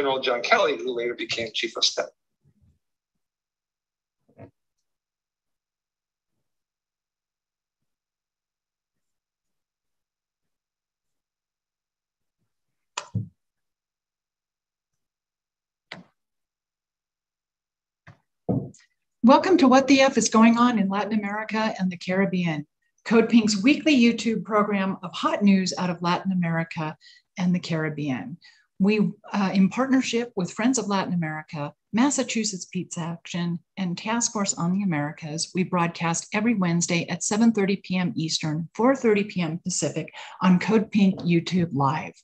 General John Kelly, who later became chief of staff. Welcome to What the F is Going On in Latin America and the Caribbean, Code Pink's weekly YouTube program of hot news out of Latin America and the Caribbean. We, in partnership with Friends of Latin America, Massachusetts Peace Action, and Task Force on the Americas, we broadcast every Wednesday at 7:30 p.m. Eastern, 4:30 p.m. Pacific on Code Pink YouTube Live.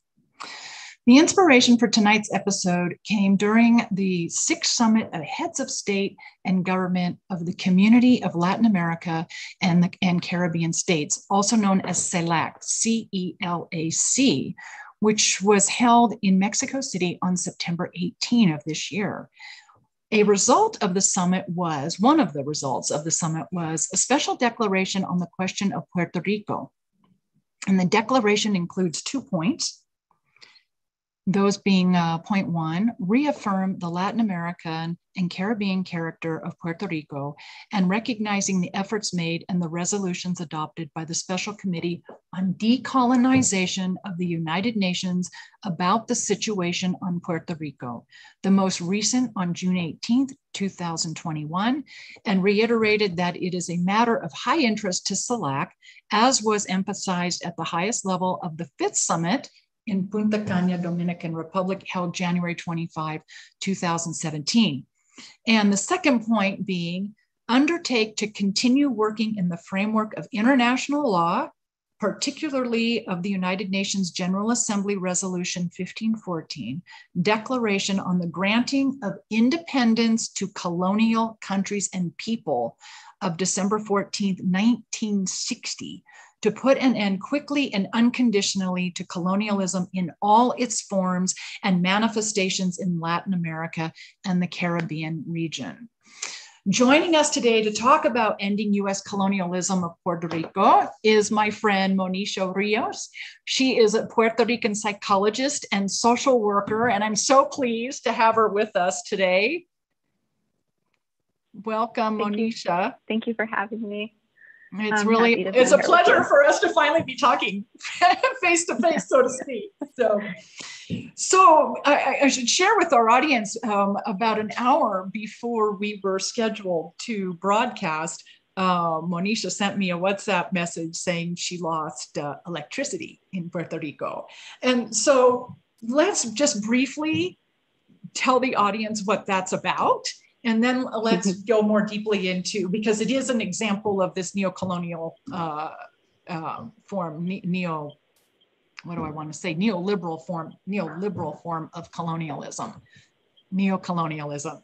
The inspiration for tonight's episode came during the sixth summit of heads of state and government of the Community of Latin America and Caribbean States, also known as CELAC, C-E-L-A-C, which was held in Mexico City on September 18 of this year. One of the results of the summit was a special declaration on the question of Puerto Rico. And the declaration includes 2 points. Those being point one, reaffirm the Latin American and Caribbean character of Puerto Rico and recognizing the efforts made and the resolutions adopted by the Special Committee on Decolonization of the United Nations about the situation on Puerto Rico, the most recent on June 18th, 2021, and reiterated that it is a matter of high interest to CELAC, as was emphasized at the highest level of the fifth summit in Punta Cana, Dominican Republic, held January 25, 2017. And the second point being, undertake to continue working in the framework of international law, particularly of the United Nations General Assembly Resolution 1514, Declaration on the Granting of Independence to Colonial Countries and People of December 14, 1960, to put an end quickly and unconditionally to colonialism in all its forms and manifestations in Latin America and the Caribbean region. Joining us today to talk about ending US colonialism of Puerto Rico is my friend Monisha Rios. She is a Puerto Rican psychologist and social worker, and I'm so pleased to have her with us today. Welcome, Monisha. Thank you for having me. It's a pleasure for us to finally be talking face to face, so to speak. So I should share with our audience about an hour before we were scheduled to broadcast, Monisha sent me a WhatsApp message saying she lost electricity in Puerto Rico. And so let's just briefly tell the audience what that's about. And then let's go more deeply into, because it is an example of this neo-colonial neoliberal form of colonialism, neo-colonialism.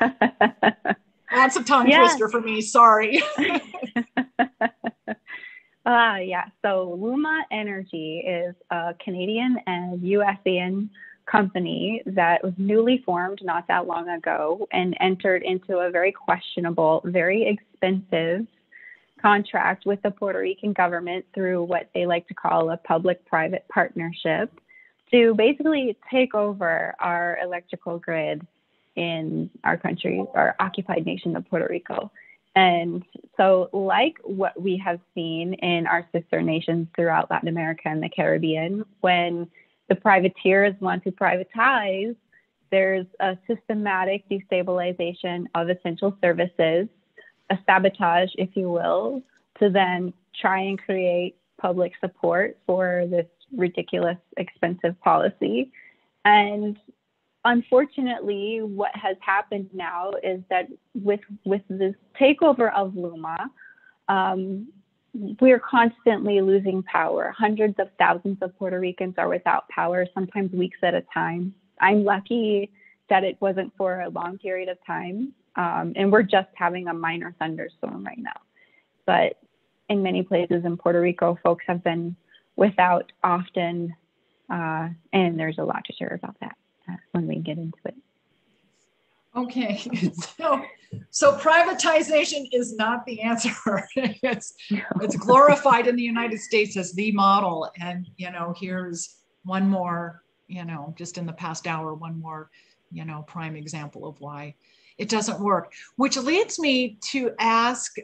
That's a tongue twister for me, sorry. So Luma Energy is a Canadian and USian company that was newly formed not that long ago and entered into a very questionable, very expensive contract with the Puerto Rican government through what they like to call a public-private partnership to basically take over our electrical grid in our country, our occupied nation of Puerto Rico. And so like what we have seen in our sister nations throughout Latin America and the Caribbean, when the privateers want to privatize, there's a systematic destabilization of essential services, a sabotage, if you will, to then try and create public support for this ridiculous, expensive policy. And unfortunately, what has happened now is that with this takeover of Luma, we're constantly losing power. Hundreds of thousands of Puerto Ricans are without power, sometimes weeks at a time. I'm lucky that it wasn't for a long period of time. And we're just having a minor thunderstorm right now. But in many places in Puerto Rico, folks have been without often. And there's a lot to share about that when we get into it. Okay, so privatization is not the answer. It's glorified in the United States as the model, and here's one more you know, just in the past hour, one more, you know, prime example of why it doesn't work, which leads me to ask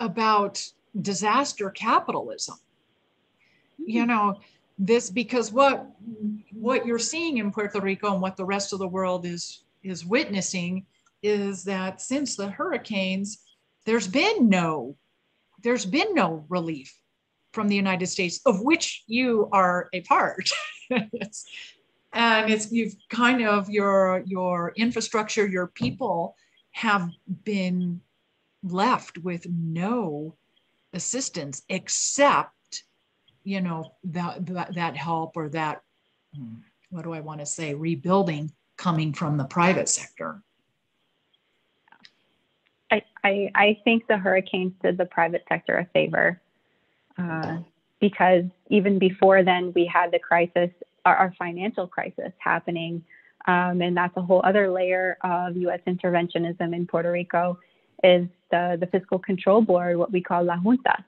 about disaster capitalism. You know, this, because what you're seeing in Puerto Rico and what the rest of the world is witnessing is that since the hurricanes, there's been no relief from the United States, of which you are a part. And it's, you've kind of, your infrastructure, your people have been left with no assistance except, you know, that help, or that, what do I want to say, rebuilding coming from the private sector. I think the hurricanes did the private sector a favor, because even before then we had the crisis, our financial crisis happening. And that's a whole other layer of U.S. interventionism in Puerto Rico, is the Fiscal Control Board, what we call La Junta.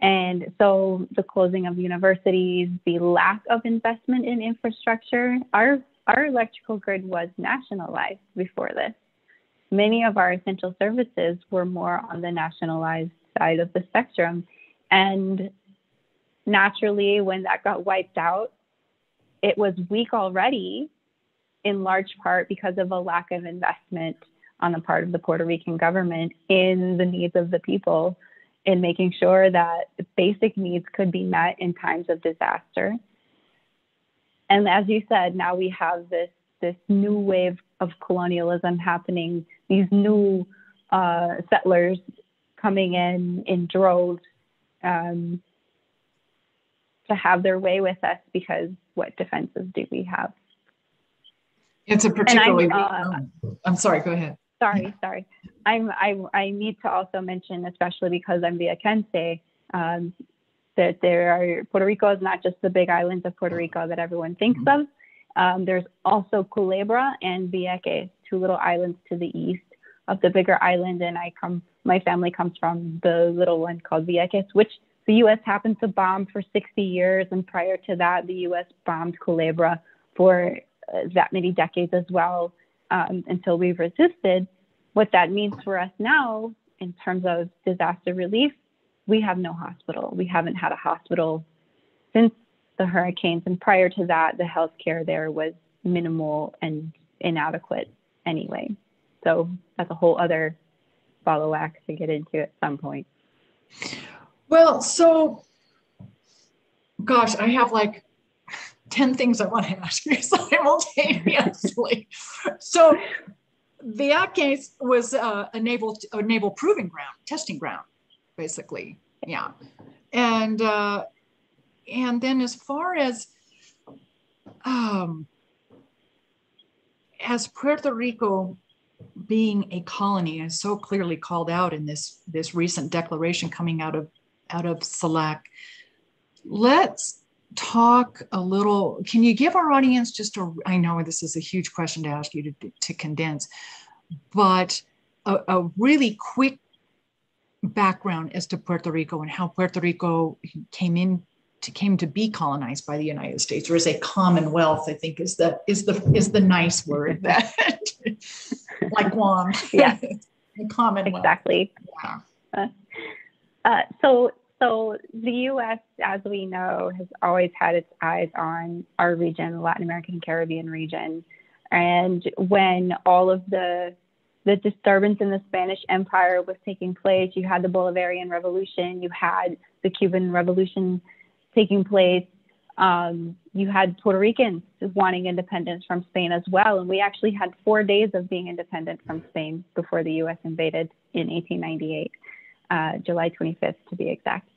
And so the closing of universities, the lack of investment in infrastructure, our electrical grid was nationalized before this. Many of our essential services were more on the nationalized side of the spectrum. And naturally, when that got wiped out, it was weak already, in large part because of a lack of investment on the part of the Puerto Rican government in the needs of the people, in making sure that basic needs could be met in times of disaster. And as you said, now we have this new wave of colonialism happening, these new settlers coming in droves to have their way with us, because what defenses do we have? It's a particularly... I'm sorry, go ahead. Sorry. I need to also mention, especially because I'm the Akense, that Puerto Rico is not just the big islands of Puerto Rico that everyone thinks of. There's also Culebra and Vieques, two little islands to the east of the bigger island. And my family comes from the little one called Vieques, which the U.S. happened to bomb for 60 years. And prior to that, the U.S. bombed Culebra for that many decades as well, until we resisted. What that means for us now in terms of disaster relief, we have no hospital. We haven't had a hospital since the hurricanes, and prior to that, the healthcare there was minimal and inadequate anyway. So that's a whole other ball of wax to get into at some point. Well, so, gosh, I have like 10 things I want to ask you simultaneously. So Vieques was a naval proving ground, testing ground, basically. Yeah, and then as far as Puerto Rico being a colony, is so clearly called out in this recent declaration coming out of CELAC, let's talk a little. Can you give our audience just I know this is a huge question to ask you to condense, but a really quick background as to Puerto Rico and how Puerto Rico came to be colonized by the United States, or is a commonwealth, I think is the nice word, that like Guam. Yeah, a commonwealth. Exactly. Yeah. So the U.S., as we know, has always had its eyes on our region, the Latin American and Caribbean region. And when all of the disturbance in the Spanish Empire was taking place, you had the Bolivarian Revolution, you had the Cuban Revolution taking place. You had Puerto Ricans wanting independence from Spain as well. And we actually had 4 days of being independent from Spain before the U.S. invaded in 1898, July 25th to be exact.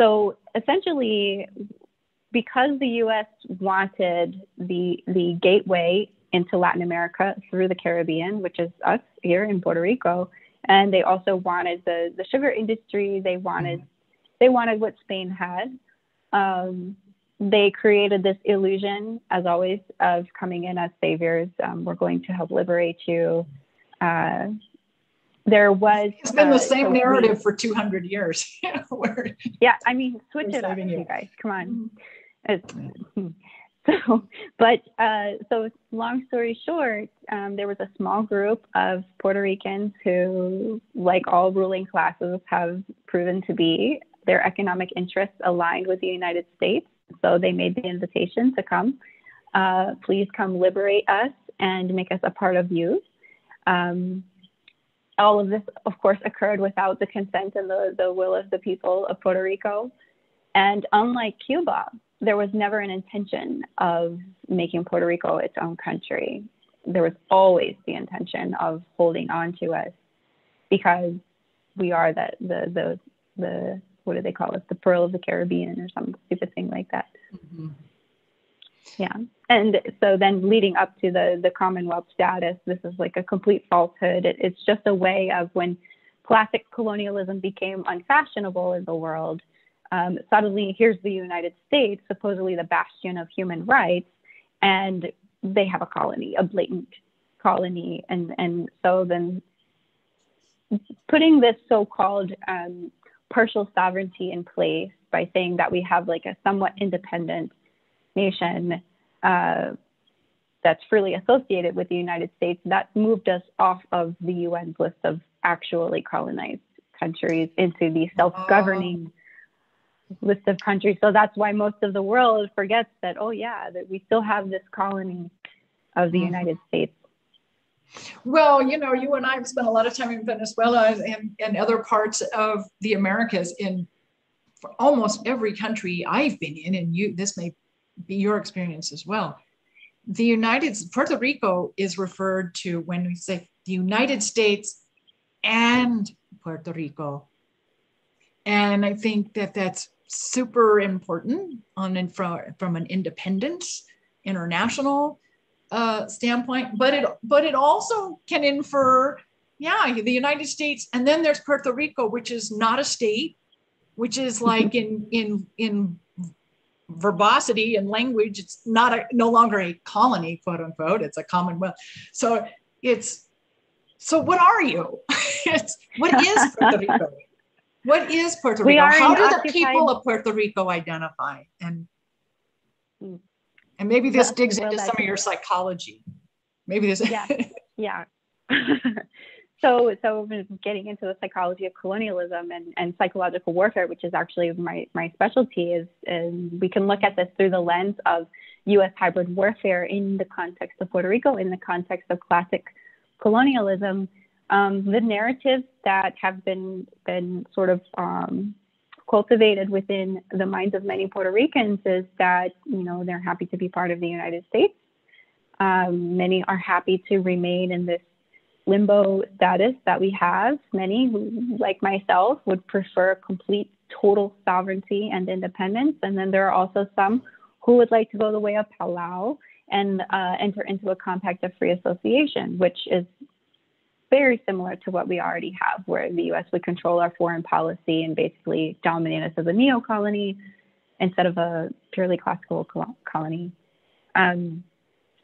So essentially, because the U.S. wanted the gateway into Latin America through the Caribbean, which is us here in Puerto Rico, and they also wanted the sugar industry, they wanted what Spain had. They created this illusion, as always, of coming in as saviors. We're going to help liberate you. It's been the same narrative for 200 years. Yeah, I mean, switch it up, you guys. Come on. So long story short, there was a small group of Puerto Ricans who, like all ruling classes, have proven to be their economic interests aligned with the United States. So they made the invitation to come. Please come liberate us and make us a part of you. All of this, of course, occurred without the consent and the will of the people of Puerto Rico. And unlike Cuba, there was never an intention of making Puerto Rico its own country. There was always the intention of holding on to us because we are the what do they call us? The Pearl of the Caribbean or some stupid thing like that. Mm-hmm. Yeah. And so then leading up to the Commonwealth status, this is like a complete falsehood. It's just a way of when classic colonialism became unfashionable in the world, suddenly here's the United States, supposedly the bastion of human rights, and they have a colony, a blatant colony. And so then putting this so-called partial sovereignty in place by saying that we have like a somewhat independent nation that's freely associated with the United States, that moved us off of the UN's list of actually colonized countries into the self-governing list of countries. So that's why most of the world forgets that, oh yeah, that we still have this colony of the United States. Well, you know, you and I have spent a lot of time in Venezuela and other parts of the Americas. In for almost every country I've been in, and you, this may be your experience as well, the Puerto Rico is referred to when we say the United States and Puerto Rico. And I think that that's super important from an independent international standpoint, but it also can infer, yeah, the United States, and then there's Puerto Rico, which is not a state, which is like in verbosity and language, it's not no longer a colony, quote unquote. It's a commonwealth. So what are you? What is Puerto Rico? What is Puerto Rico? How do the people of Puerto Rico identify? And maybe this digs into some of your psychology. Maybe this. Yeah. So getting into the psychology of colonialism and psychological warfare, which is actually my specialty, and we can look at this through the lens of U.S. hybrid warfare in the context of Puerto Rico, in the context of classic colonialism. The narratives that have been sort of cultivated within the minds of many Puerto Ricans is that, you know, they're happy to be part of the United States. Many are happy to remain in this limbo status that we have. Many, like myself, would prefer complete total sovereignty and independence. And then there are also some who would like to go the way of Palau and enter into a compact of free association, which is very similar to what we already have, where the U.S. would control our foreign policy and basically dominate us as a neo-colony instead of a purely classical colony.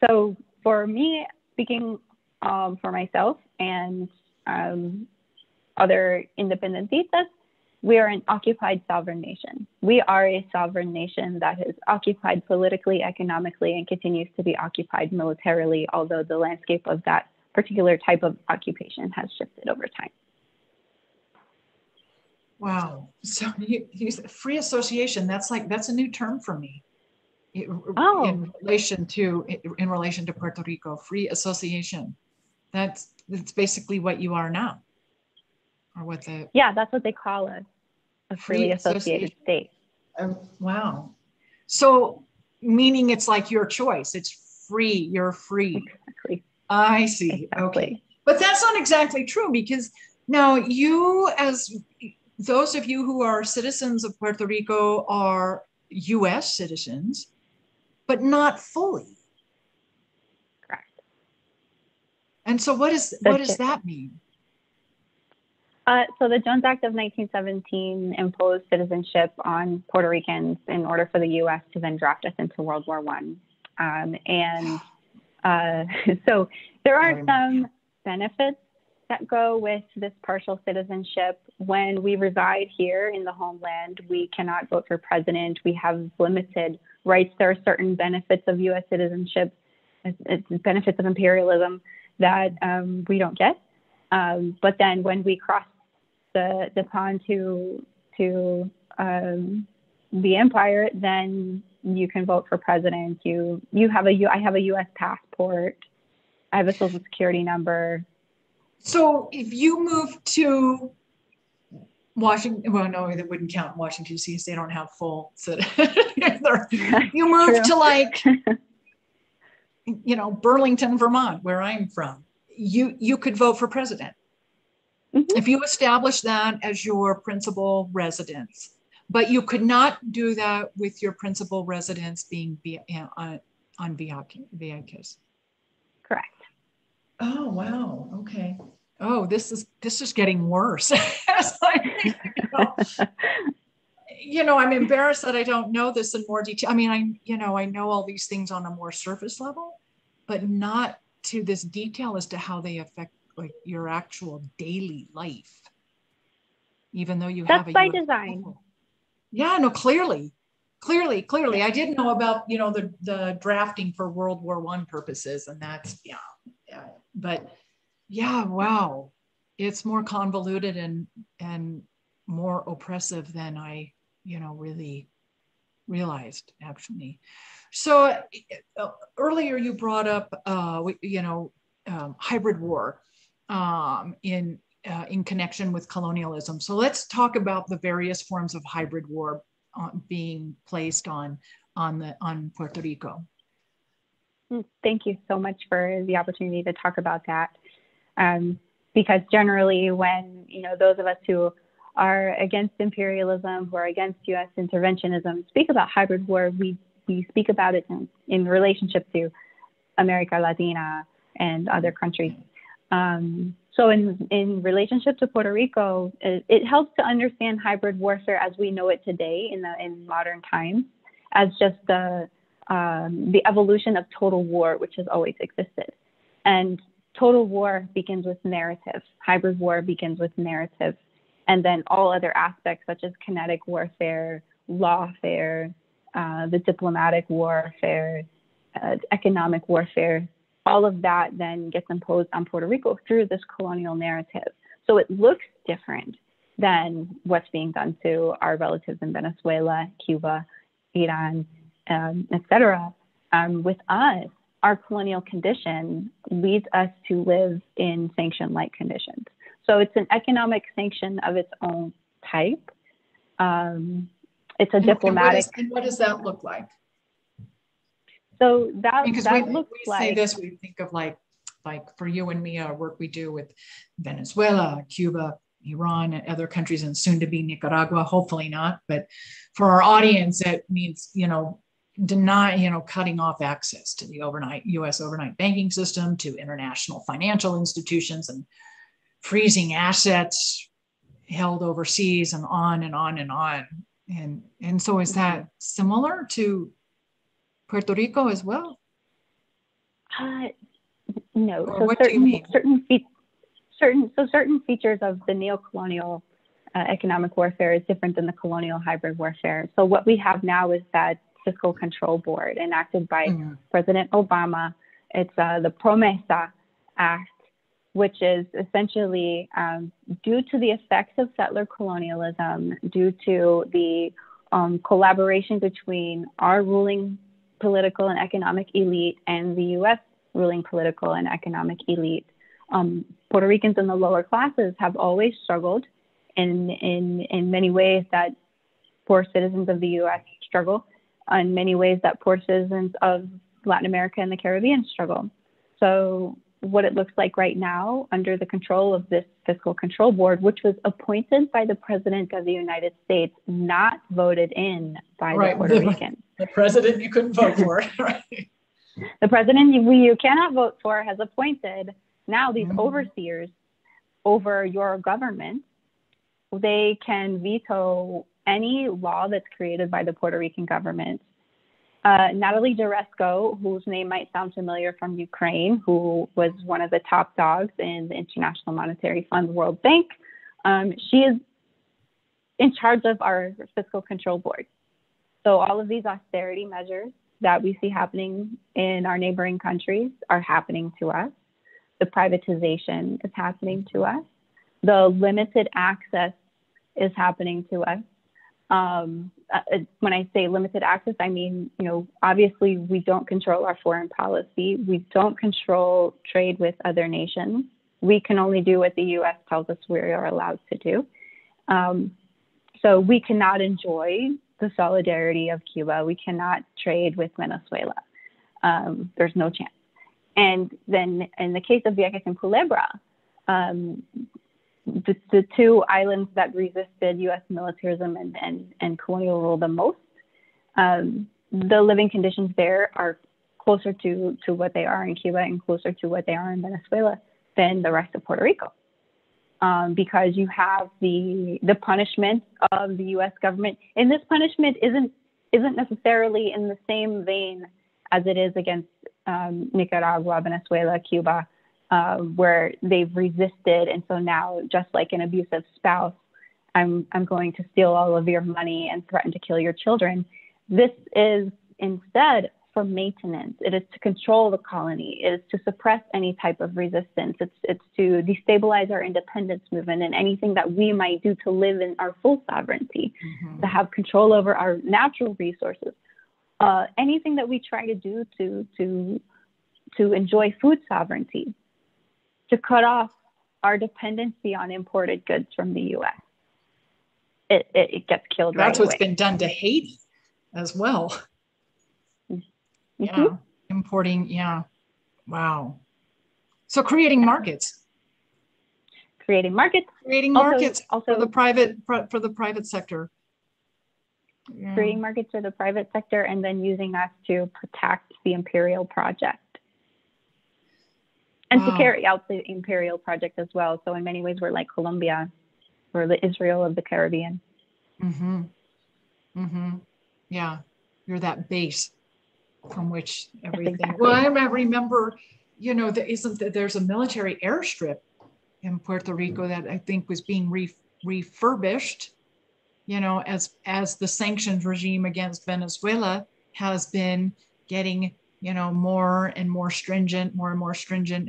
So for me, speaking for myself and other independent thesis, we are an occupied sovereign nation. We are a sovereign nation that is occupied politically, economically, and continues to be occupied militarily, although the landscape of that particular type of occupation has shifted over time. Wow. So you free association, that's a new term for me. In relation to Puerto Rico, free association. That's basically what you are now. Or what the that's what they call us, a freely associated state. Wow. So meaning it's like your choice. It's free, you're free. Exactly. I see. Exactly. Okay. But that's not exactly true, because now you, as those of you who are citizens of Puerto Rico, are U.S. citizens, but not fully. Correct. And so what does that mean? So the Jones Act of 1917 imposed citizenship on Puerto Ricans in order for the U.S. to then draft us into World War I. So there are some benefits that go with this partial citizenship. When we reside here in the homeland, we cannot vote for president. We have limited rights. There are certain benefits of U.S. citizenship, benefits of imperialism that we don't get. But then when we cross the pond to the empire, then you can vote for president. I have a U.S. passport. I have a social security number. So if you move to Washington, well, no, that wouldn't count. Washington D.C. They don't have full. So you move to like, Burlington, Vermont, where I'm from. You could vote for president if you establish that as your principal residence. But you could not do that with your principal residence being on Vieques. Correct. Oh, wow. Okay. Oh, this is getting worse. I'm embarrassed that I don't know this in more detail. I mean, I know all these things on a more surface level, but not to this detail as to how they affect like your actual daily life, even though you have a by design. Level. Yeah, no, clearly. I did know about, the drafting for World War I purposes, and that's, yeah. But yeah, wow. It's more convoluted and more oppressive than I, really realized, actually. So earlier you brought up, hybrid war in connection with colonialism. So let's talk about the various forms of hybrid war being placed on Puerto Rico. Thank you so much for the opportunity to talk about that. Because generally when, those of us who are against imperialism, who are against U.S. interventionism speak about hybrid war, we speak about it in relationship to America Latina and other countries. So in relationship to Puerto Rico, it helps to understand hybrid warfare as we know it today in modern times as just the evolution of total war, which has always existed. And total war begins with narrative. Hybrid war begins with narrative. And then all other aspects such as kinetic warfare, lawfare, the diplomatic warfare, economic warfare, all of that then gets imposed on Puerto Rico through this colonial narrative. So it looks different than what's being done to our relatives in Venezuela, Cuba, Iran, etc. With us, our colonial condition leads us to live in sanction-like conditions. So it's an economic sanction of its own type. It's a diplomatic. And what does that look like? So when we say this, we think of like for you and me, our work we do with Venezuela, Cuba, Iran, and other countries, and soon to be Nicaragua, hopefully not. But for our audience, it means, cutting off access to the U.S. overnight banking system, to international financial institutions, and freezing assets held overseas, and on and on and on. And so is that similar to Puerto Rico as well? No. So what do you mean? Certain features of the neocolonial economic warfare is different than the colonial hybrid warfare. So what we have now is that fiscal control board enacted by President Obama. It's the PROMESA Act, which is essentially due to the effects of settler colonialism, due to the collaboration between our ruling political and economic elite and the U.S. ruling political and economic elite. Puerto Ricans in the lower classes have always struggled in many ways that poor citizens of the U.S. struggle, in many ways that poor citizens of Latin America and the Caribbean struggle. So what it looks like right now under the control of this fiscal control board, which was appointed by the president of the United States, not voted in by the Puerto Ricans. The president you couldn't vote for. Right? The president you cannot vote for has appointed now these overseers over your government. They can veto any law that's created by the Puerto Rican government. Natalie Doresco, whose name might sound familiar from Ukraine, who was one of the top dogs in the International Monetary Fund, World Bank, she is in charge of our fiscal control board. So all of these austerity measures that we see happening in our neighboring countries are happening to us. The privatization is happening to us. The limited access is happening to us. When I say limited access, I mean, you know, obviously we don't control our foreign policy. We don't control trade with other nations. We can only do what the U.S. tells us we are allowed to do. So we cannot enjoy the solidarity of Cuba. We cannot trade with Venezuela. There's no chance. And then in the case of Vieques and Culebra, the two islands that resisted U.S. militarism and colonial rule the most, the living conditions there are closer to what they are in Cuba and closer to what they are in Venezuela than the rest of Puerto Rico. Because you have the punishment of the U.S. government. And this punishment isn't necessarily in the same vein as it is against Nicaragua, Venezuela, Cuba, where they've resisted. And so now, just like an abusive spouse, I'm going to steal all of your money and threaten to kill your children. This is instead for maintenance. It is to control the colony. It is to suppress any type of resistance. It's to destabilize our independence movement and anything that we might do to live in our full sovereignty, mm-hmm. to have control over our natural resources. Anything that we try to do to enjoy food sovereignty, to cut off our dependency on imported goods from the U.S. It gets killed right away. That's what's been done to Haiti as well. Yeah, mm-hmm. importing, yeah. Wow. So creating markets. Creating markets. Creating markets also for the private sector. Yeah. Creating markets for the private sector and then using us to protect the imperial project. And wow. to carry out the imperial project as well. So in many ways, we're like Colombia, we're the Israel of the Caribbean. Mm-hmm. Mm-hmm. Yeah, you're that base from which everything. Exactly. Well, I remember, you know, there's a military airstrip in Puerto Rico that I think was being refurbished, you know, as the sanctions regime against Venezuela has been getting, you know, more and more stringent.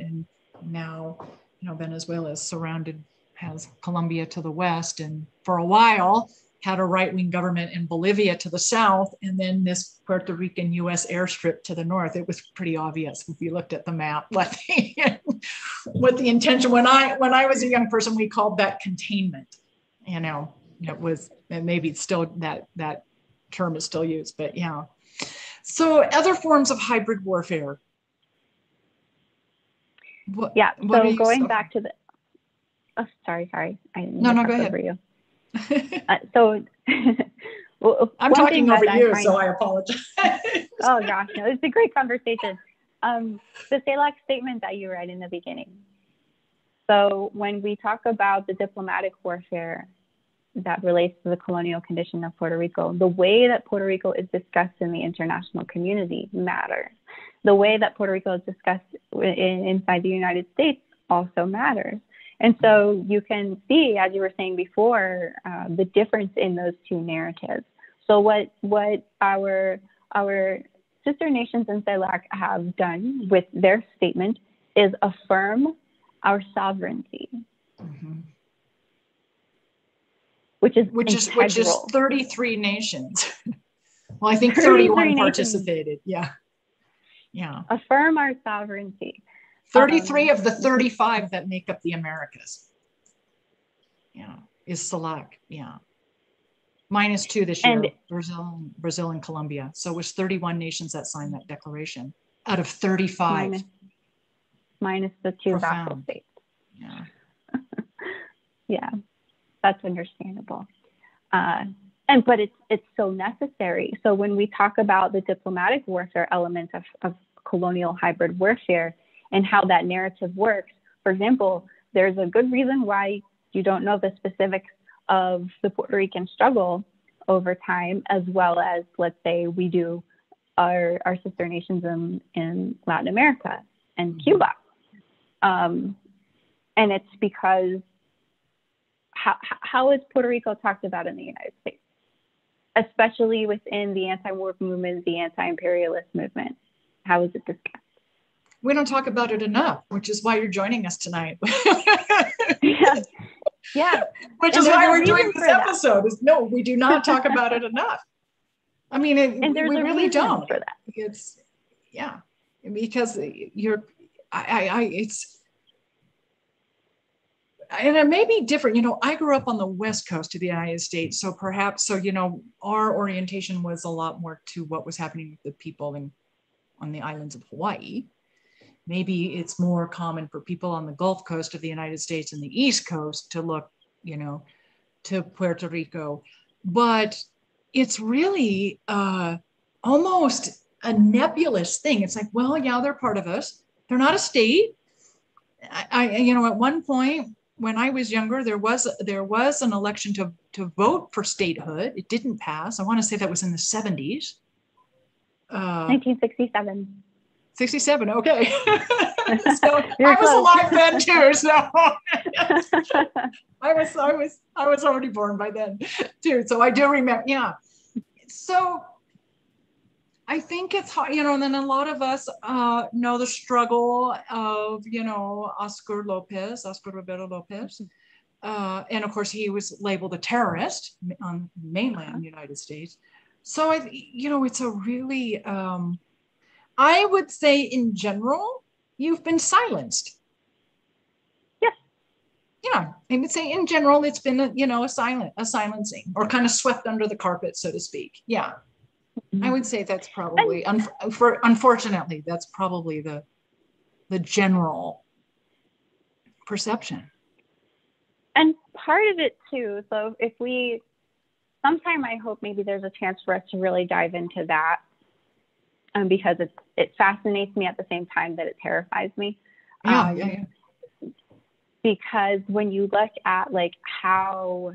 And now, you know, Venezuela is surrounded, has Colombia to the west, and for a while had a right-wing government in Bolivia to the south, and then this Puerto Rican U.S. airstrip to the north. It was pretty obvious if you looked at the map what the intention. When I was a young person, we called that containment. You know, it was, and maybe it's still that term is still used, but yeah. So other forms of hybrid warfare. Go ahead. Well, I'm talking over you, so I apologize. Oh gosh, no, it's a great conversation. The CELAC statement that you read in the beginning. So when we talk about the diplomatic warfare that relates to the colonial condition of Puerto Rico, the way that Puerto Rico is discussed in the international community matters. The way that Puerto Rico is discussed inside the United States also matters. And so you can see, as you were saying before, the difference in those two narratives. So what our sister nations in CELAC have done with their statement is affirm our sovereignty, mm-hmm. which is 33 nations. Well, I think 31 participated. Yeah, yeah. Affirm our sovereignty. 33 of the 35 that make up the Americas. Yeah, is CELAC. Yeah, -2 this year, and Brazil and Colombia. So it was 31 nations that signed that declaration out of 35. Minus the 2 vassal states. Yeah, yeah, that's understandable. But it's so necessary. So when we talk about the diplomatic warfare element of colonial hybrid warfare, and how that narrative works. For example, there's a good reason why you don't know the specifics of the Puerto Rican struggle over time, as well as, let's say, we do our sister nations in Latin America and Cuba. And it's because how is Puerto Rico talked about in the United States? especially within the anti-war movement, the anti-imperialist movement? How is it discussed? We don't talk about it enough, which is why you're joining us tonight. Yeah. Which is why we're doing this episode. Is no, we do not talk about it enough. I mean, we really don't. For that. It's, yeah, because you're, it's, and it may be different. You know, I grew up on the West Coast of the United States. So perhaps, you know, our orientation was a lot more to what was happening with the people in, on the islands of Hawaii. Maybe it's more common for people on the Gulf Coast of the United States and the East Coast to look, you know, to Puerto Rico. But it's really almost a nebulous thing. It's like, well, yeah, they're part of us. They're not a state. I you know, at one point when I was younger, there was an election to vote for statehood. It didn't pass. I want to say that was in the 70s. 1967. 67, okay. So I was alive then too, so I was already born by then too. So I do remember, yeah. So I think it's hard, you know, and then a lot of us know the struggle of, you know, Oscar Roberto Lopez. And of course he was labeled a terrorist on mainland United States. So, you know, it's a really, I would say in general, you've been silenced. Yeah. Yeah, I would say in general, it's been, you know, a silencing or kind of swept under the carpet, so to speak. Yeah, mm-hmm. I would say that's probably, unfortunately, that's probably the general perception. And part of it too, so if we, sometime I hope maybe there's a chance for us to really dive into that. Because it fascinates me at the same time that it terrifies me. Yeah. Because when you look at like how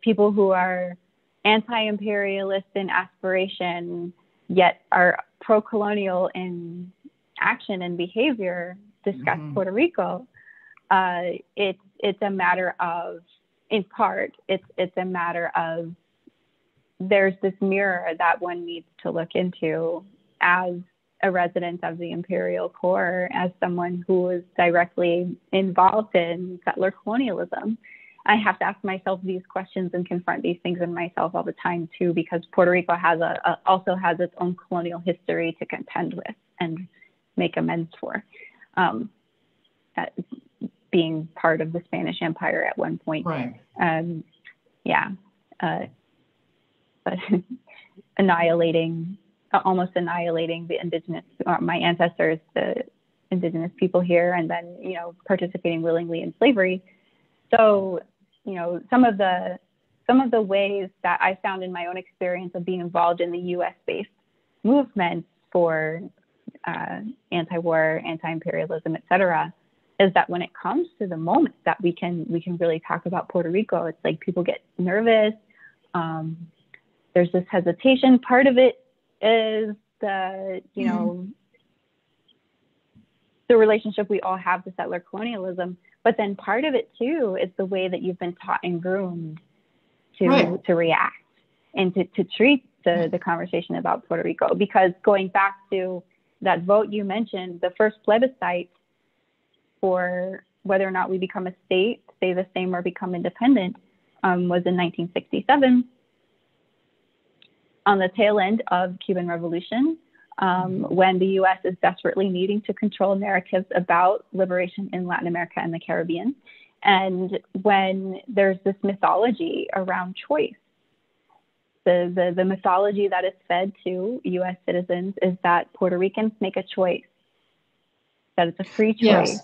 people who are anti-imperialist in aspiration yet are pro-colonial in action and behavior discuss mm-hmm. Puerto Rico, it's a matter of, in part, it's a matter of there's this mirror that one needs to look into as a resident of the imperial core, as someone who was directly involved in settler colonialism. I have to ask myself these questions and confront these things in myself all the time too, because Puerto Rico has also has its own colonial history to contend with and make amends for. Being part of the Spanish Empire at one point. Right. But almost annihilating the indigenous, my ancestors, the indigenous people here, and then, you know, participating willingly in slavery. So, you know, some of the ways that I found in my own experience of being involved in the U.S.-based movements for anti-war, anti-imperialism, et cetera, is that when it comes to the moment that we can really talk about Puerto Rico, it's like people get nervous. There's this hesitation. Part of it is the relationship we all have to settler colonialism, but then part of it too is the way that you've been taught and groomed to right. to react and to treat the conversation about Puerto Rico. Because going back to that vote you mentioned, the first plebiscite for whether or not we become a state, stay the same, or become independent was in 1967. On the tail end of Cuban Revolution, when the U.S. is desperately needing to control narratives about liberation in Latin America and the Caribbean, and when there's this mythology around choice, the mythology that is fed to U.S. citizens is that Puerto Ricans make a choice, that it's a free choice. Yes,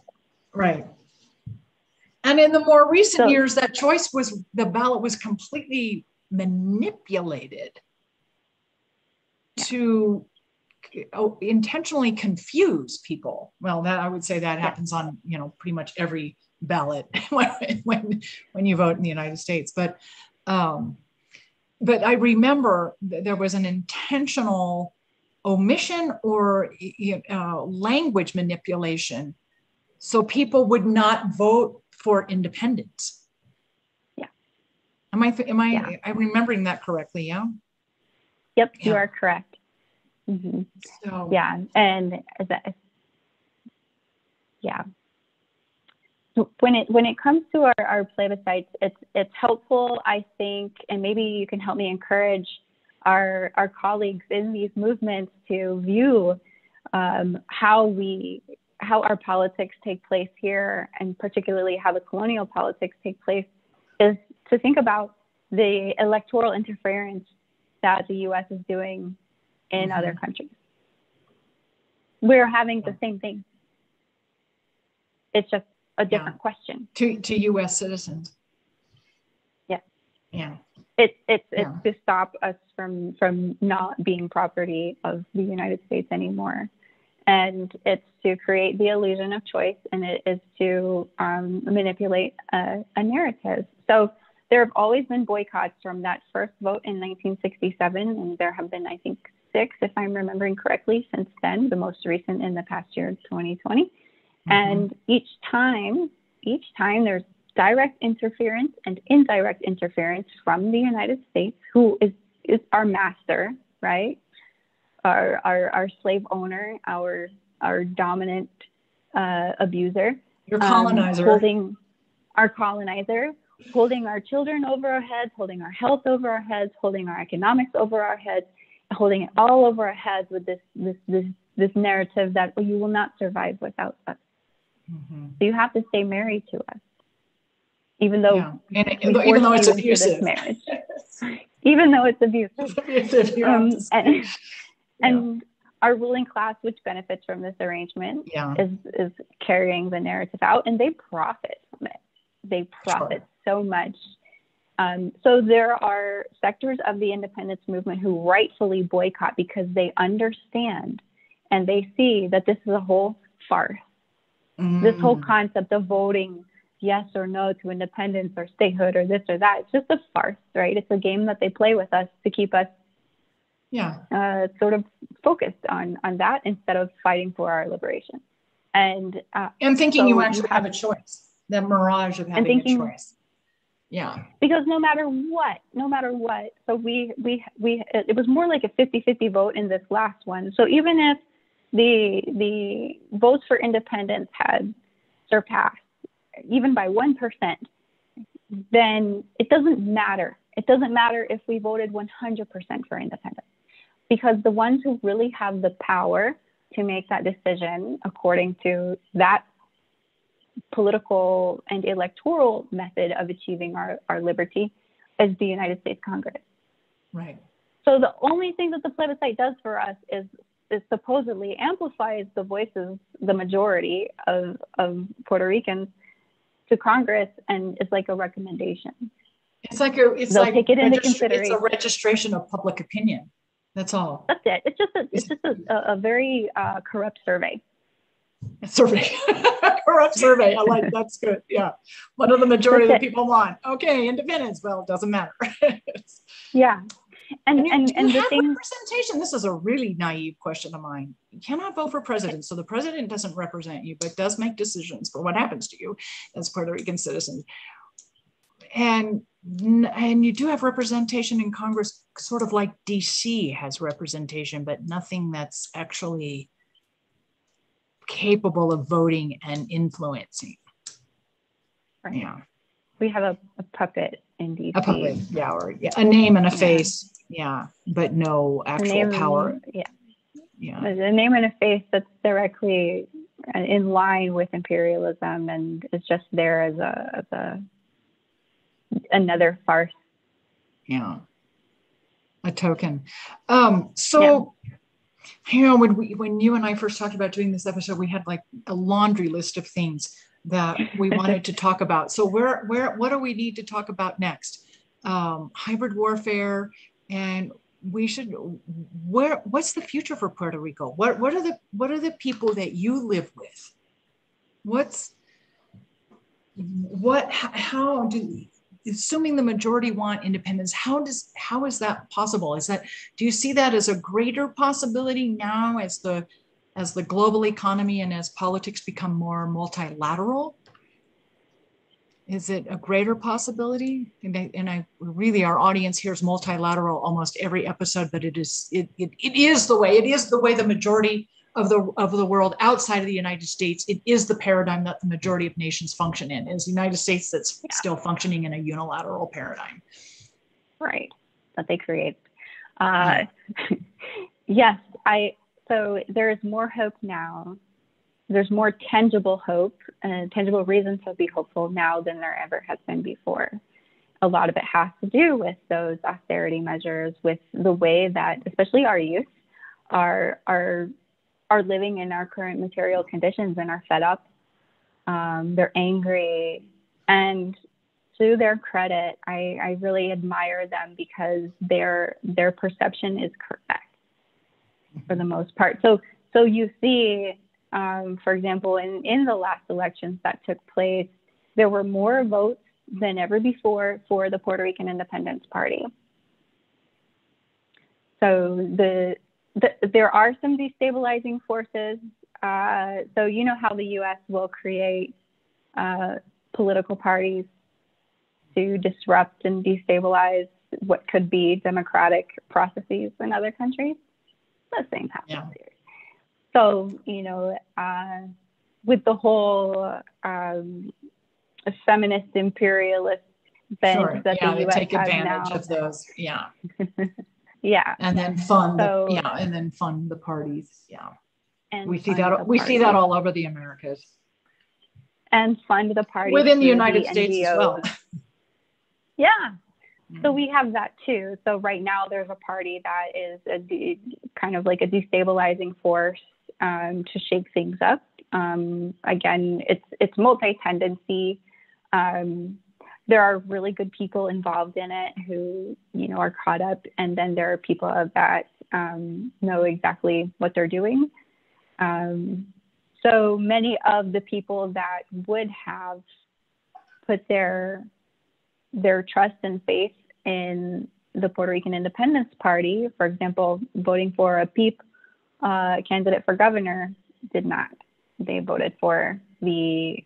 right. And in the more recent years, that choice was, the ballot was completely manipulated to intentionally confuse people. Well, that I would say that happens on, you know, pretty much every ballot when you vote in the United States. But I remember there was an intentional omission or language manipulation, so people would not vote for independence. Yeah. Am I remembering that correctly? Yeah. Yep, yeah. You are correct. Mm-hmm. So yeah, and yeah. When it comes to our plebiscites, it's helpful, I think, and maybe you can help me encourage our colleagues in these movements to view how our politics take place here, and particularly how the colonial politics take place, is to think about the electoral interference that the U.S. is doing in other countries. We're having the same thing. It's just a different question to U.S. citizens. Yeah, yeah. It's to stop us from not being property of the United States anymore, and it's to create the illusion of choice, and it is to manipulate a narrative. So there have always been boycotts from that first vote in 1967, and there have been, I think, 6, if I'm remembering correctly, since then. The most recent in the past year, 2020. And each time there's direct interference and indirect interference from the United States, who is our master, right? Our slave owner, our dominant abuser. Your colonizer. Our colonizer, holding our children over our heads, holding our health over our heads, holding our economics over our heads, holding it all over our heads with this narrative that, well, you will not survive without us. Mm-hmm. So you have to stay married to us, even though even though it's abusive marriage, even though it's abusive. And our ruling class, which benefits from this arrangement, is carrying the narrative out, and they profit from it. They profit so much. So there are sectors of the independence movement who rightfully boycott because they understand and they see that this is a whole farce. Mm. This whole concept of voting yes or no to independence or statehood or this or that, it's just a farce, right? It's a game that they play with us to keep us sort of focused on that instead of fighting for our liberation. And thinking so you actually have a choice, the mirage of having a choice. Yeah. Because no matter what, so we it was more like a 50-50 vote in this last one. So even if the votes for independence had surpassed even by 1%, then it doesn't matter. It doesn't matter if we voted 100% for independence, because the ones who really have the power to make that decision according to that political and electoral method of achieving our liberty is the United States Congress. Right. So the only thing that the plebiscite does for us is it supposedly amplifies the voices, the majority of Puerto Ricans, to Congress, and it's like a recommendation. It's a registration of public opinion. That's all. That's it. It's just a very corrupt survey. Corrupt survey. I like that's good. Yeah. What do the majority of the people want? Okay, independence. Well, it doesn't matter. Yeah. And the thing, representation. This is a really naive question of mine. You cannot vote for president, so the president doesn't represent you, but does make decisions for what happens to you as Puerto Rican citizens. And you do have representation in Congress, sort of like DC has representation, but nothing that's actually capable of voting and influencing. Right. Yeah. We have a puppet in DC. A puppet, yeah, or a name and a face, but no actual power. Yeah, a name and a face that's directly in line with imperialism, and it's just there as another farce. Yeah, a token. You know, when you and I first talked about doing this episode, we had like a laundry list of things that we wanted to talk about. So what do we need to talk about next? Hybrid warfare, and what's the future for Puerto Rico? What are the people that you live with? Assuming the majority want independence, how is that possible? Do you see that as a greater possibility now as the global economy and as politics become more multilateral? Is it a greater possibility? And I really, our audience here is multilateral almost every episode, but it is the way the majority of the world outside of the United States, it is the paradigm that the majority of nations function in. It's the United States that's still functioning in a unilateral paradigm. Right, that they create. Yes, so there is more hope now. There's more tangible hope and tangible reason to be hopeful now than there ever has been before. A lot of it has to do with those austerity measures, with the way that especially our youth are living in our current material conditions and are fed up. They're angry. And to their credit, I really admire them because their perception is correct for the most part. So you see, for example, in the last elections that took place, there were more votes than ever before for the Puerto Rican Independence Party. So there are some destabilizing forces. So you know how the U.S. will create political parties to disrupt and destabilize what could be democratic processes in other countries. The same happens here. So, with the whole feminist imperialist bent that the U.S. take advantage of those. Yeah. Yeah. And then fund the parties. Yeah. And we see that all over the Americas. And fund the parties within the United States NGOs. As well. Yeah. So we have that too. So right now there's a party that is kind of like a destabilizing force to shake things up. Again, it's multi-tendency. There are really good people involved in it who are caught up, and then there are people that know exactly what they're doing. So many of the people that would have put their trust and faith in the Puerto Rican Independence Party, for example, voting for a PIP candidate for governor, did not. They voted for the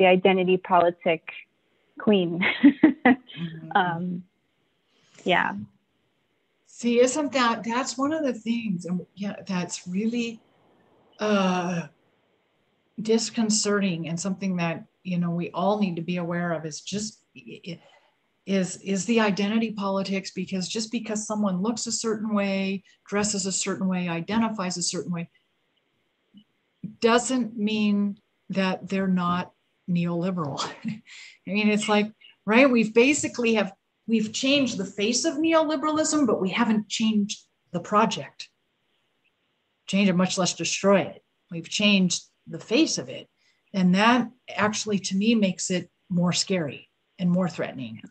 identity politic queen. See, isn't that's one of the things, and that's really disconcerting, and something that we all need to be aware of is the identity politics, because just because someone looks a certain way, dresses a certain way, identifies a certain way, doesn't mean that they're not neoliberal. It's like, right, we've changed the face of neoliberalism, but we haven't changed the project. Change it, much less destroy it. We've changed the face of it. And that actually, to me, makes it more scary and more threatening,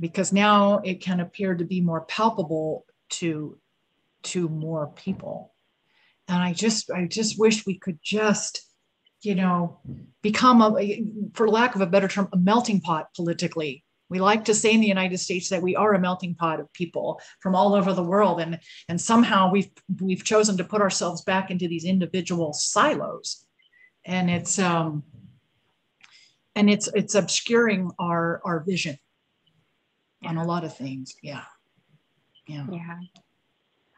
because now it can appear to be more palpable to more people. And I just wish we could just, become for lack of a better term, a melting pot politically. We like to say in the United States that we are a melting pot of people from all over the world. And somehow we've chosen to put ourselves back into these individual silos. And it's obscuring our vision on a lot of things. Yeah.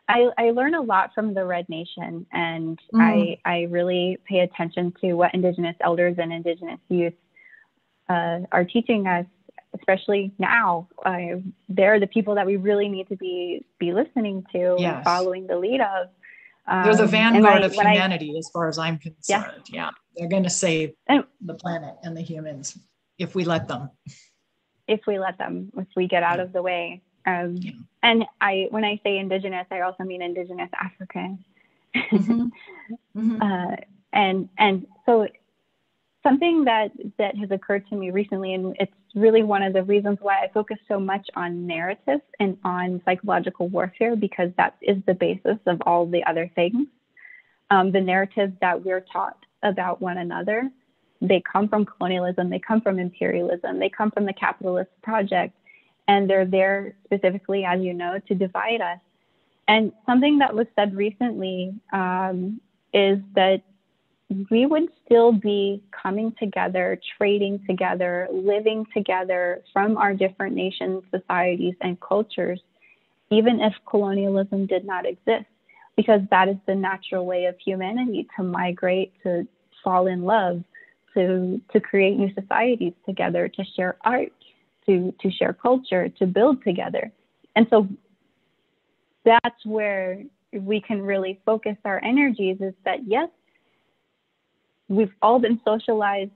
I learn a lot from the Red Nation, and I really pay attention to what Indigenous elders and Indigenous youth are teaching us, especially now. They're the people that we really need to be listening to and following the lead of. They're the vanguard of humanity, as far as I'm concerned. Yeah. They're going to save the planet and the humans if we let them. If we get out of the way. And when I say Indigenous, I also mean Indigenous African. And so something that has occurred to me recently, and it's really one of the reasons why I focus so much on narrative and on psychological warfare, because that is the basis of all the other things. The narratives that we're taught about one another, they come from colonialism, they come from imperialism, they come from the capitalist project, and they're there specifically, as you know, to divide us. And something that was said recently is that we would still be coming together, trading together, living together from our different nations, societies, and cultures, even if colonialism did not exist, because that is the natural way of humanity, to migrate, to fall in love, to create new societies together, to share art, to share culture, to build together. And so that's where we can really focus our energies, is that, yes, we've all been socialized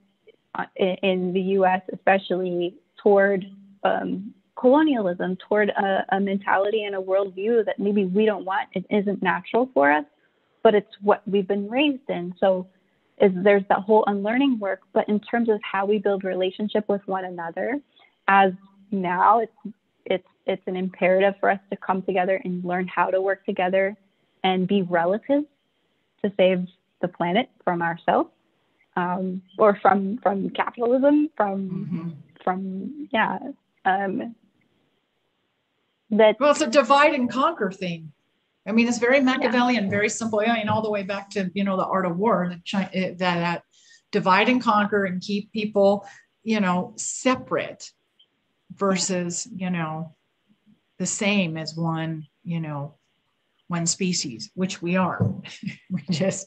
in the U.S., especially toward colonialism, toward a mentality and a worldview that maybe we don't want. It isn't natural for us, but it's what we've been raised in. So there's that whole unlearning work. But in terms of how we build relationship with one another, as now it's an imperative for us to come together and learn how to work together and be relatives to save the planet from ourselves, or from capitalism, Well, it's a divide and conquer thing. I mean, it's very Machiavellian, very simple. I mean, all the way back to, the art of war, that divide and conquer and keep people, separate versus, the same as one, one species, which we are. we just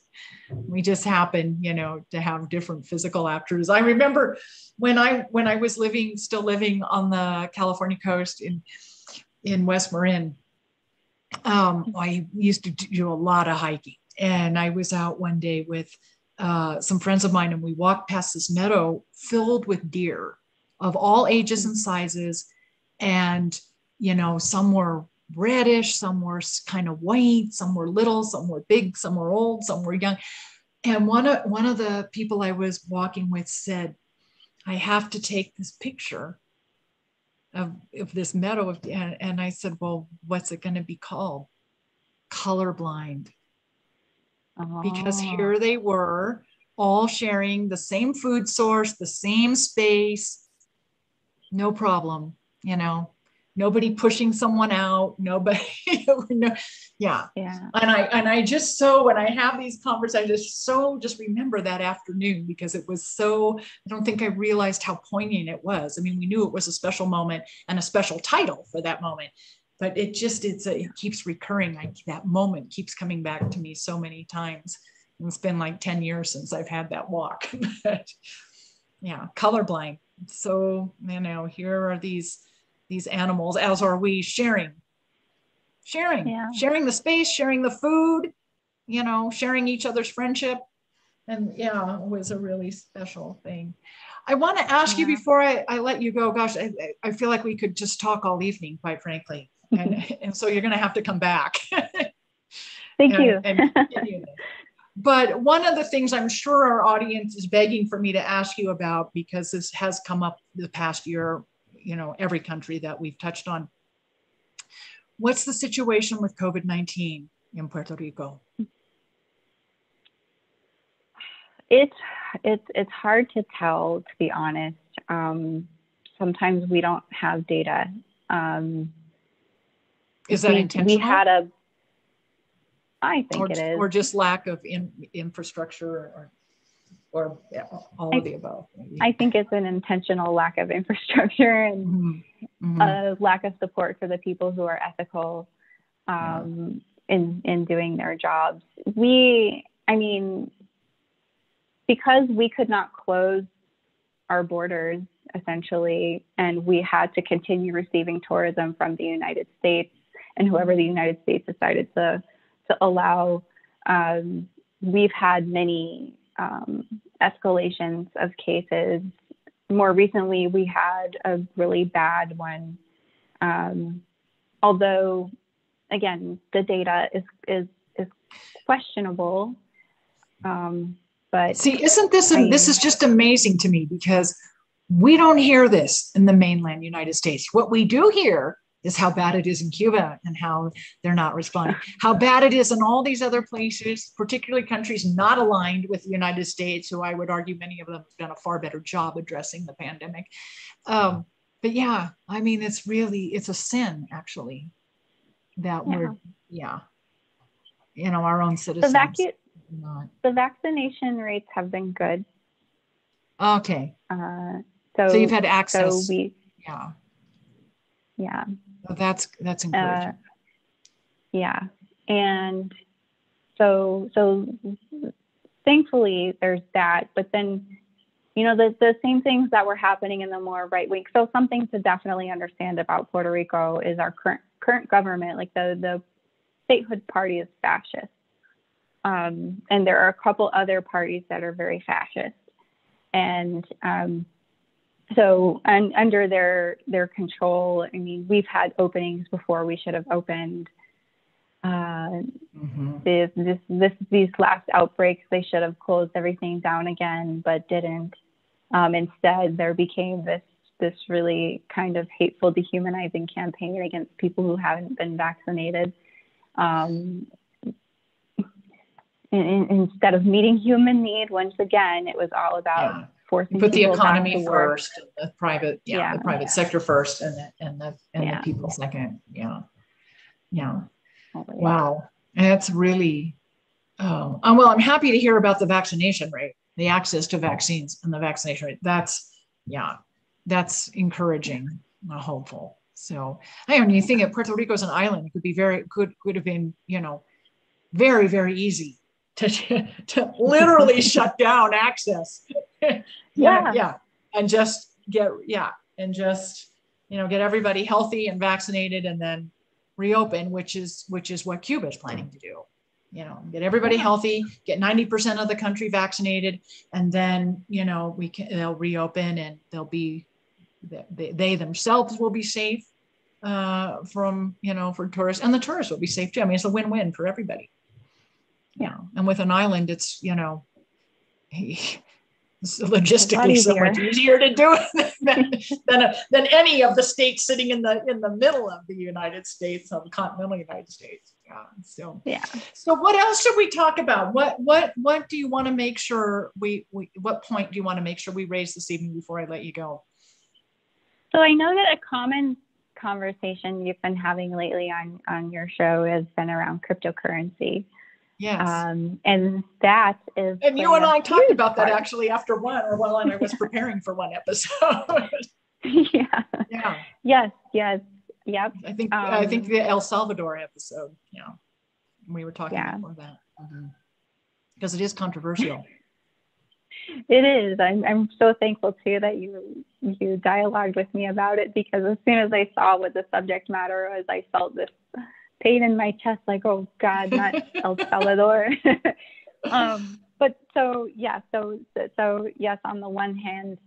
happen, to have different physical attributes. I remember when I was still living on the California coast in West Marin, I used to do a lot of hiking, and I was out one day with some friends of mine, and we walked past this meadow filled with deer of all ages and sizes, and some were reddish, some were kind of white, some were little, some were big, some were old, some were young. And one of the people I was walking with said, "I have to take this picture of this meadow." And I said, "Well, what's it going to be called?" Colorblind. Oh. Because here they were, all sharing the same food source, the same space, no problem, nobody pushing someone out, nobody, And I just, so when I have these conversations, I just remember that afternoon, because it was so, I don't think I realized how poignant it was. I mean, we knew it was a special moment and a special title for that moment, but it keeps recurring. That moment keeps coming back to me so many times. And it's been like 10 years since I've had that walk, but colorblind. So, here are these animals, as are we, sharing the space, sharing the food, sharing each other's friendship. And it was a really special thing. I want to ask you before I let you go, gosh, I feel like we could just talk all evening, quite frankly. And so you're going to have to come back. Thank you. But one of the things I'm sure our audience is begging for me to ask you about, because this has come up the past year, every country that we've touched on. What's the situation with COVID-19 in Puerto Rico? It's hard to tell, to be honest. Sometimes we don't have data. Is that intentional? I think it is. Or just lack of infrastructure or all of the above. Maybe. I think it's an intentional lack of infrastructure and a lack of support for the people who are ethical in doing their jobs. Because we could not close our borders, essentially, and we had to continue receiving tourism from the United States and whoever the United States decided to allow, we've had many escalations of cases. More recently, we had a really bad one. Although, again, the data is questionable. But see, isn't this, this is just amazing to me, because we don't hear this in the mainland United States. What we do hear is how bad it is in Cuba and how they're not responding, how bad it is in all these other places, particularly countries not aligned with the United States, who I would argue many of them have done a far better job addressing the pandemic. It's a sin, actually, that we're, our own citizens. The vacuum, not. The vaccination rates have been good. Okay. So you've had access. So we, yeah. Yeah. So that's encouraging. Yeah. And so thankfully there's that, but then, you know, the same things that were happening in the more right wing. So something to definitely understand about Puerto Rico is our current government, like the statehood party is fascist. And there are a couple other parties that are very fascist. And so and under their control, I mean, we've had openings before we should have opened. These last outbreaks, they should have closed everything down again, but didn't. Instead, there became this really kind of hateful, dehumanizing campaign against people who haven't been vaccinated. Instead of meeting human need, once again, it was all about forcing people. Put the economy first, and the private sector first, and the people second. Yeah. Wow, that's really. Well, I'm happy to hear about the vaccination rate, the access to vaccines, and the vaccination rate. That's encouraging, hopeful. So, I mean, you think that Puerto Rico is an island, it could be could have been, very, very easy to literally shut down access. And just get everybody healthy and vaccinated, and then reopen, which is what Cuba is planning to do, get everybody healthy, get 90% of the country vaccinated, and then they'll reopen, and they'll be they themselves will be safe for tourists, and the tourists will be safe too. I mean, it's a win-win for everybody. And with an island, it's it's logistically so much easier to do it than any of the states sitting in the middle of the United States, of the continental United States. So what else should we talk about? What do you want to make sure what point do you want to make sure we raise this evening before I let you go? So I know that a common conversation you've been having lately on your show has been around cryptocurrency. Yes. And that is. And you and I talked about that actually after one, or while I was preparing for one episode. Yeah. Yes. Yes. Yep. I think the El Salvador episode. Yeah. We were talking before that because it is controversial. It is. I'm so thankful too that you dialogued with me about it, because as soon as I saw what the subject matter was, I felt this pain in my chest, like, oh God, not El Salvador. But on the one hand,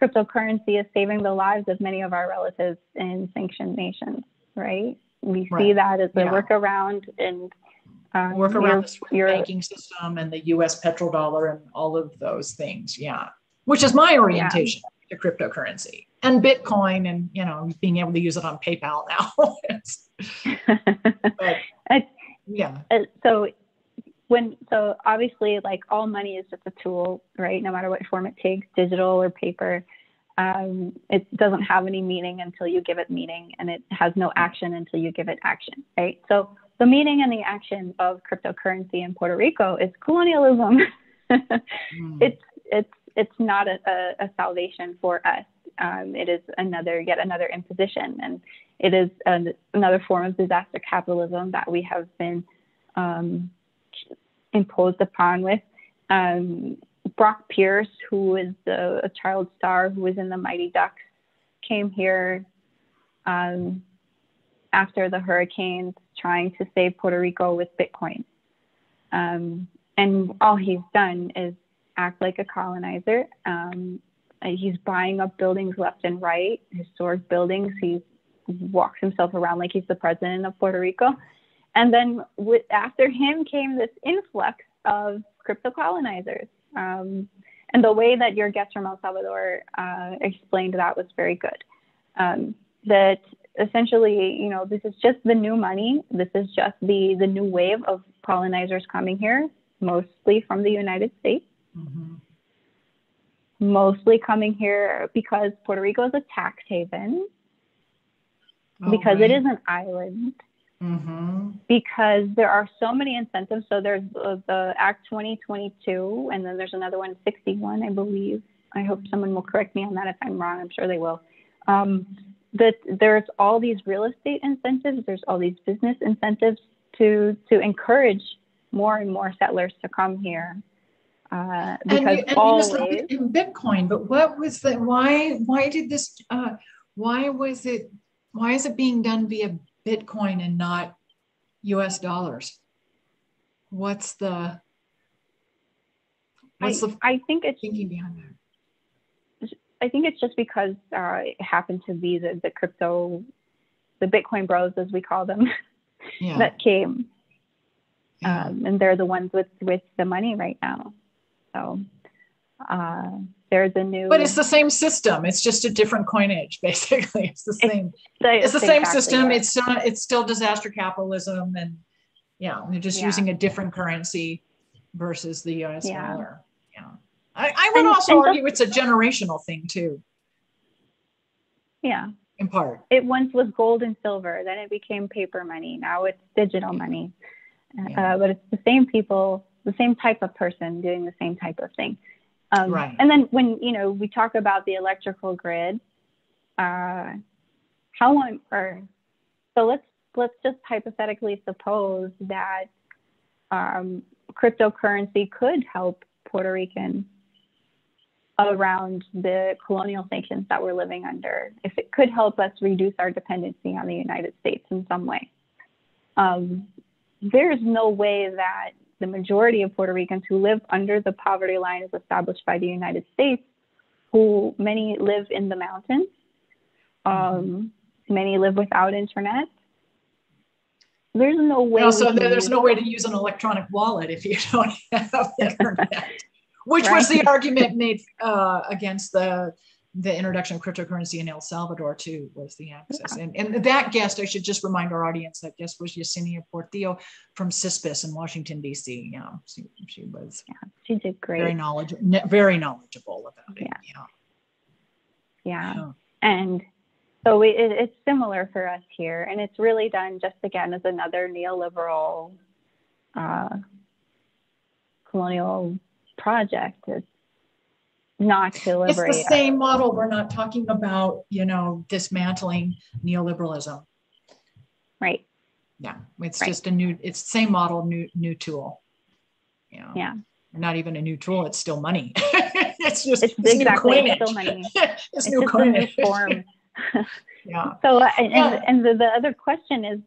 cryptocurrency is saving the lives of many of our relatives in sanctioned nations, right? We see that as a workaround and the banking system and the U.S. petrodollar and all of those things. Yeah, which is my orientation to cryptocurrency. And Bitcoin, and being able to use it on PayPal now. So obviously, like, all money is just a tool, right? No matter what form it takes, digital or paper, it doesn't have any meaning until you give it meaning, and it has no action until you give it action, right? So the meaning and the action of cryptocurrency in Puerto Rico is colonialism. It's not a salvation for us. It is yet another imposition, and it is another form of disaster capitalism that we have been imposed upon with. Brock Pierce, who is a child star who was in the Mighty Ducks, came here after the hurricanes, trying to save Puerto Rico with Bitcoin. And all he's done is act like a colonizer. He's buying up buildings left and right, historic buildings. He walks himself around like he's the president of Puerto Rico. And then after him came this influx of crypto colonizers. And the way that your guest from El Salvador explained that was very good. That essentially, this is just the new money. This is just the new wave of colonizers coming here, mostly from the United States. Mm-hmm. Mostly coming here because Puerto Rico is a tax haven, because it is an island, Mm-hmm. Because there are so many incentives. So there's the Act 2022, and then there's another one, 61, I believe. I hope someone will correct me on that if I'm wrong. I'm sure they will. That there's all these real estate incentives. There's all these business incentives to encourage more and more settlers to come here. Because always in Bitcoin. But what was the why did this why is it being done via Bitcoin and not US dollars? What's the I think it's thinking behind that? I think it's just because it happened to be the crypto, the Bitcoin bros as we call them, yeah. that came. Yeah. And they're the ones with the money right now. So there's a new... But it's the same system. It's just a different coinage, basically. It's the same. It's the same exactly system. Right. It's still disaster capitalism. And yeah, they're just yeah. using a different currency versus the US yeah. dollar. Yeah. I would also argue it's a generational thing too. Yeah. In part. It once was gold and silver. Then it became paper money. Now it's digital money. Yeah. But it's the same people, the same type of person doing the same type of thing. Right. And then when, you know, we talk about the electrical grid, how long, or so let's just hypothetically suppose that cryptocurrency could help Puerto Rican around the colonial sanctions that we're living under, if it could help us reduce our dependency on the United States in some way. There's no way that the majority of Puerto Ricans who live under the poverty line as established by the United States, who many live in the mountains, many live without internet. There's no way. Also, there's no way to use an electronic wallet if you don't have internet, which right. was the argument made against the introduction of cryptocurrency in El Salvador too, was the access. Yeah. And that guest, I should just remind our audience, that guest was Yesenia Portillo from Cispis in Washington, D.C. Yeah, she was she did great. Very knowledgeable about it. Yeah. Yeah. Yeah. And so it's similar for us here. And it's really done just again as another neoliberal colonial project. It's not to liberate. It's the same model. We're not talking about, you know, dismantling neoliberalism. Right. Yeah. It's right. just a new, it's the same model, new tool. Yeah. Yeah. Not even a new tool. It's still money. It's just it's exactly new coinage. It's still money. It's new coinage. Form. Yeah. So and the other question is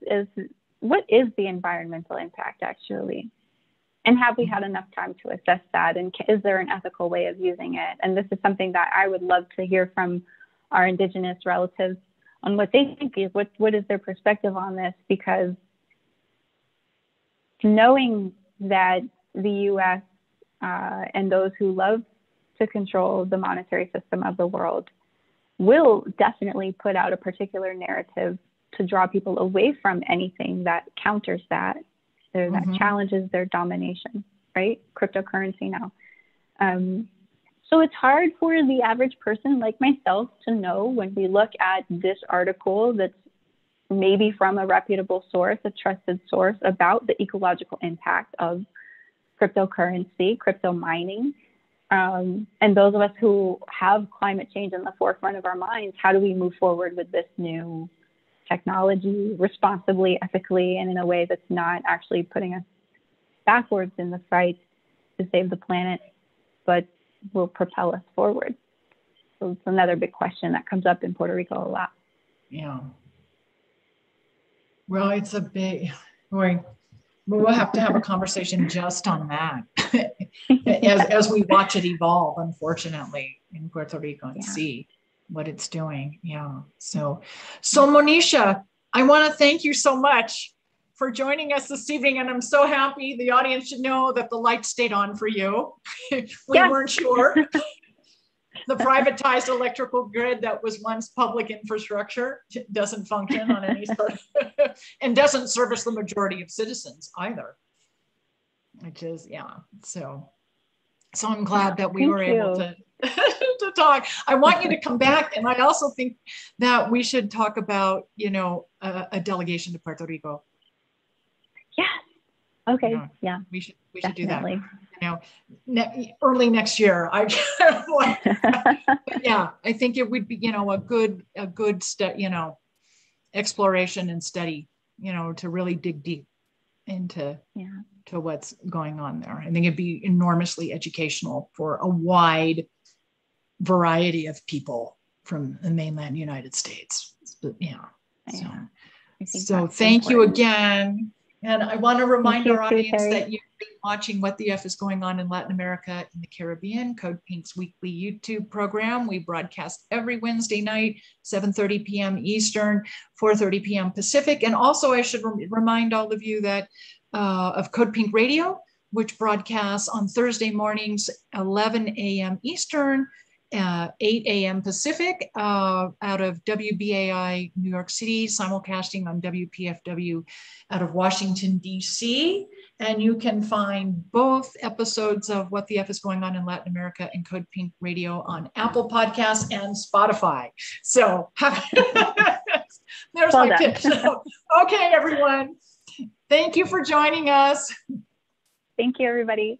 what is the environmental impact actually? And have we had enough time to assess that? And is there an ethical way of using it? And this is something that I would love to hear from our Indigenous relatives on what they think is, what is their perspective on this? Because knowing that the U.S. And those who love to control the monetary system of the world will definitely put out a particular narrative to draw people away from anything that counters that. That mm-hmm. challenges their domination, right? Cryptocurrency now. So it's hard for the average person like myself to know when we look at this article that's maybe from a reputable source, a trusted source about the ecological impact of cryptocurrency, crypto mining. And those of us who have climate change in the forefront of our minds, how do we move forward with this new technology responsibly, ethically, and in a way that's not actually putting us backwards in the fight to save the planet, but will propel us forward. So it's another big question that comes up in Puerto Rico a lot. Yeah. Well, it's a big, boy, we'll have to have a conversation just on that as we watch it evolve, unfortunately, in Puerto Rico and yeah. see what it's doing. Yeah. So Monisha, I want to thank you so much for joining us this evening. And I'm so happy the audience should know that the light stayed on for you. We yes. weren't sure. The privatized electrical grid that was once public infrastructure doesn't function on any sort of, and doesn't service the majority of citizens either, which is, yeah. So I'm glad that we were able to talk. I want you to come back, and I also think that we should talk about, you know, a delegation to Puerto Rico yes. Okay. You know, yeah. We should do that. You know, early next year. Yeah, I think it would be, you know, a good step, you know, exploration and study, you know, to really dig deep into to what's going on there. I think it'd be enormously educational for a wide variety of people from the mainland United States. But, yeah. So thank you again. And I want to remind our audience that you've been watching What the F is Going On in Latin America and the Caribbean, Code Pink's weekly YouTube program. We broadcast every Wednesday night, 7:30 p.m. Eastern, 4:30 p.m. Pacific. And also I should remind all of you that of Code Pink Radio, which broadcasts on Thursday mornings, 11 a.m. Eastern, 8 a.m. Pacific, out of WBAI New York City, simulcasting on WPFW out of Washington, D.C. And you can find both episodes of What the F is Going On in Latin America and Code Pink Radio on Apple Podcasts and Spotify. So there's my pitch. So, okay, everyone. Thank you for joining us. Thank you, everybody.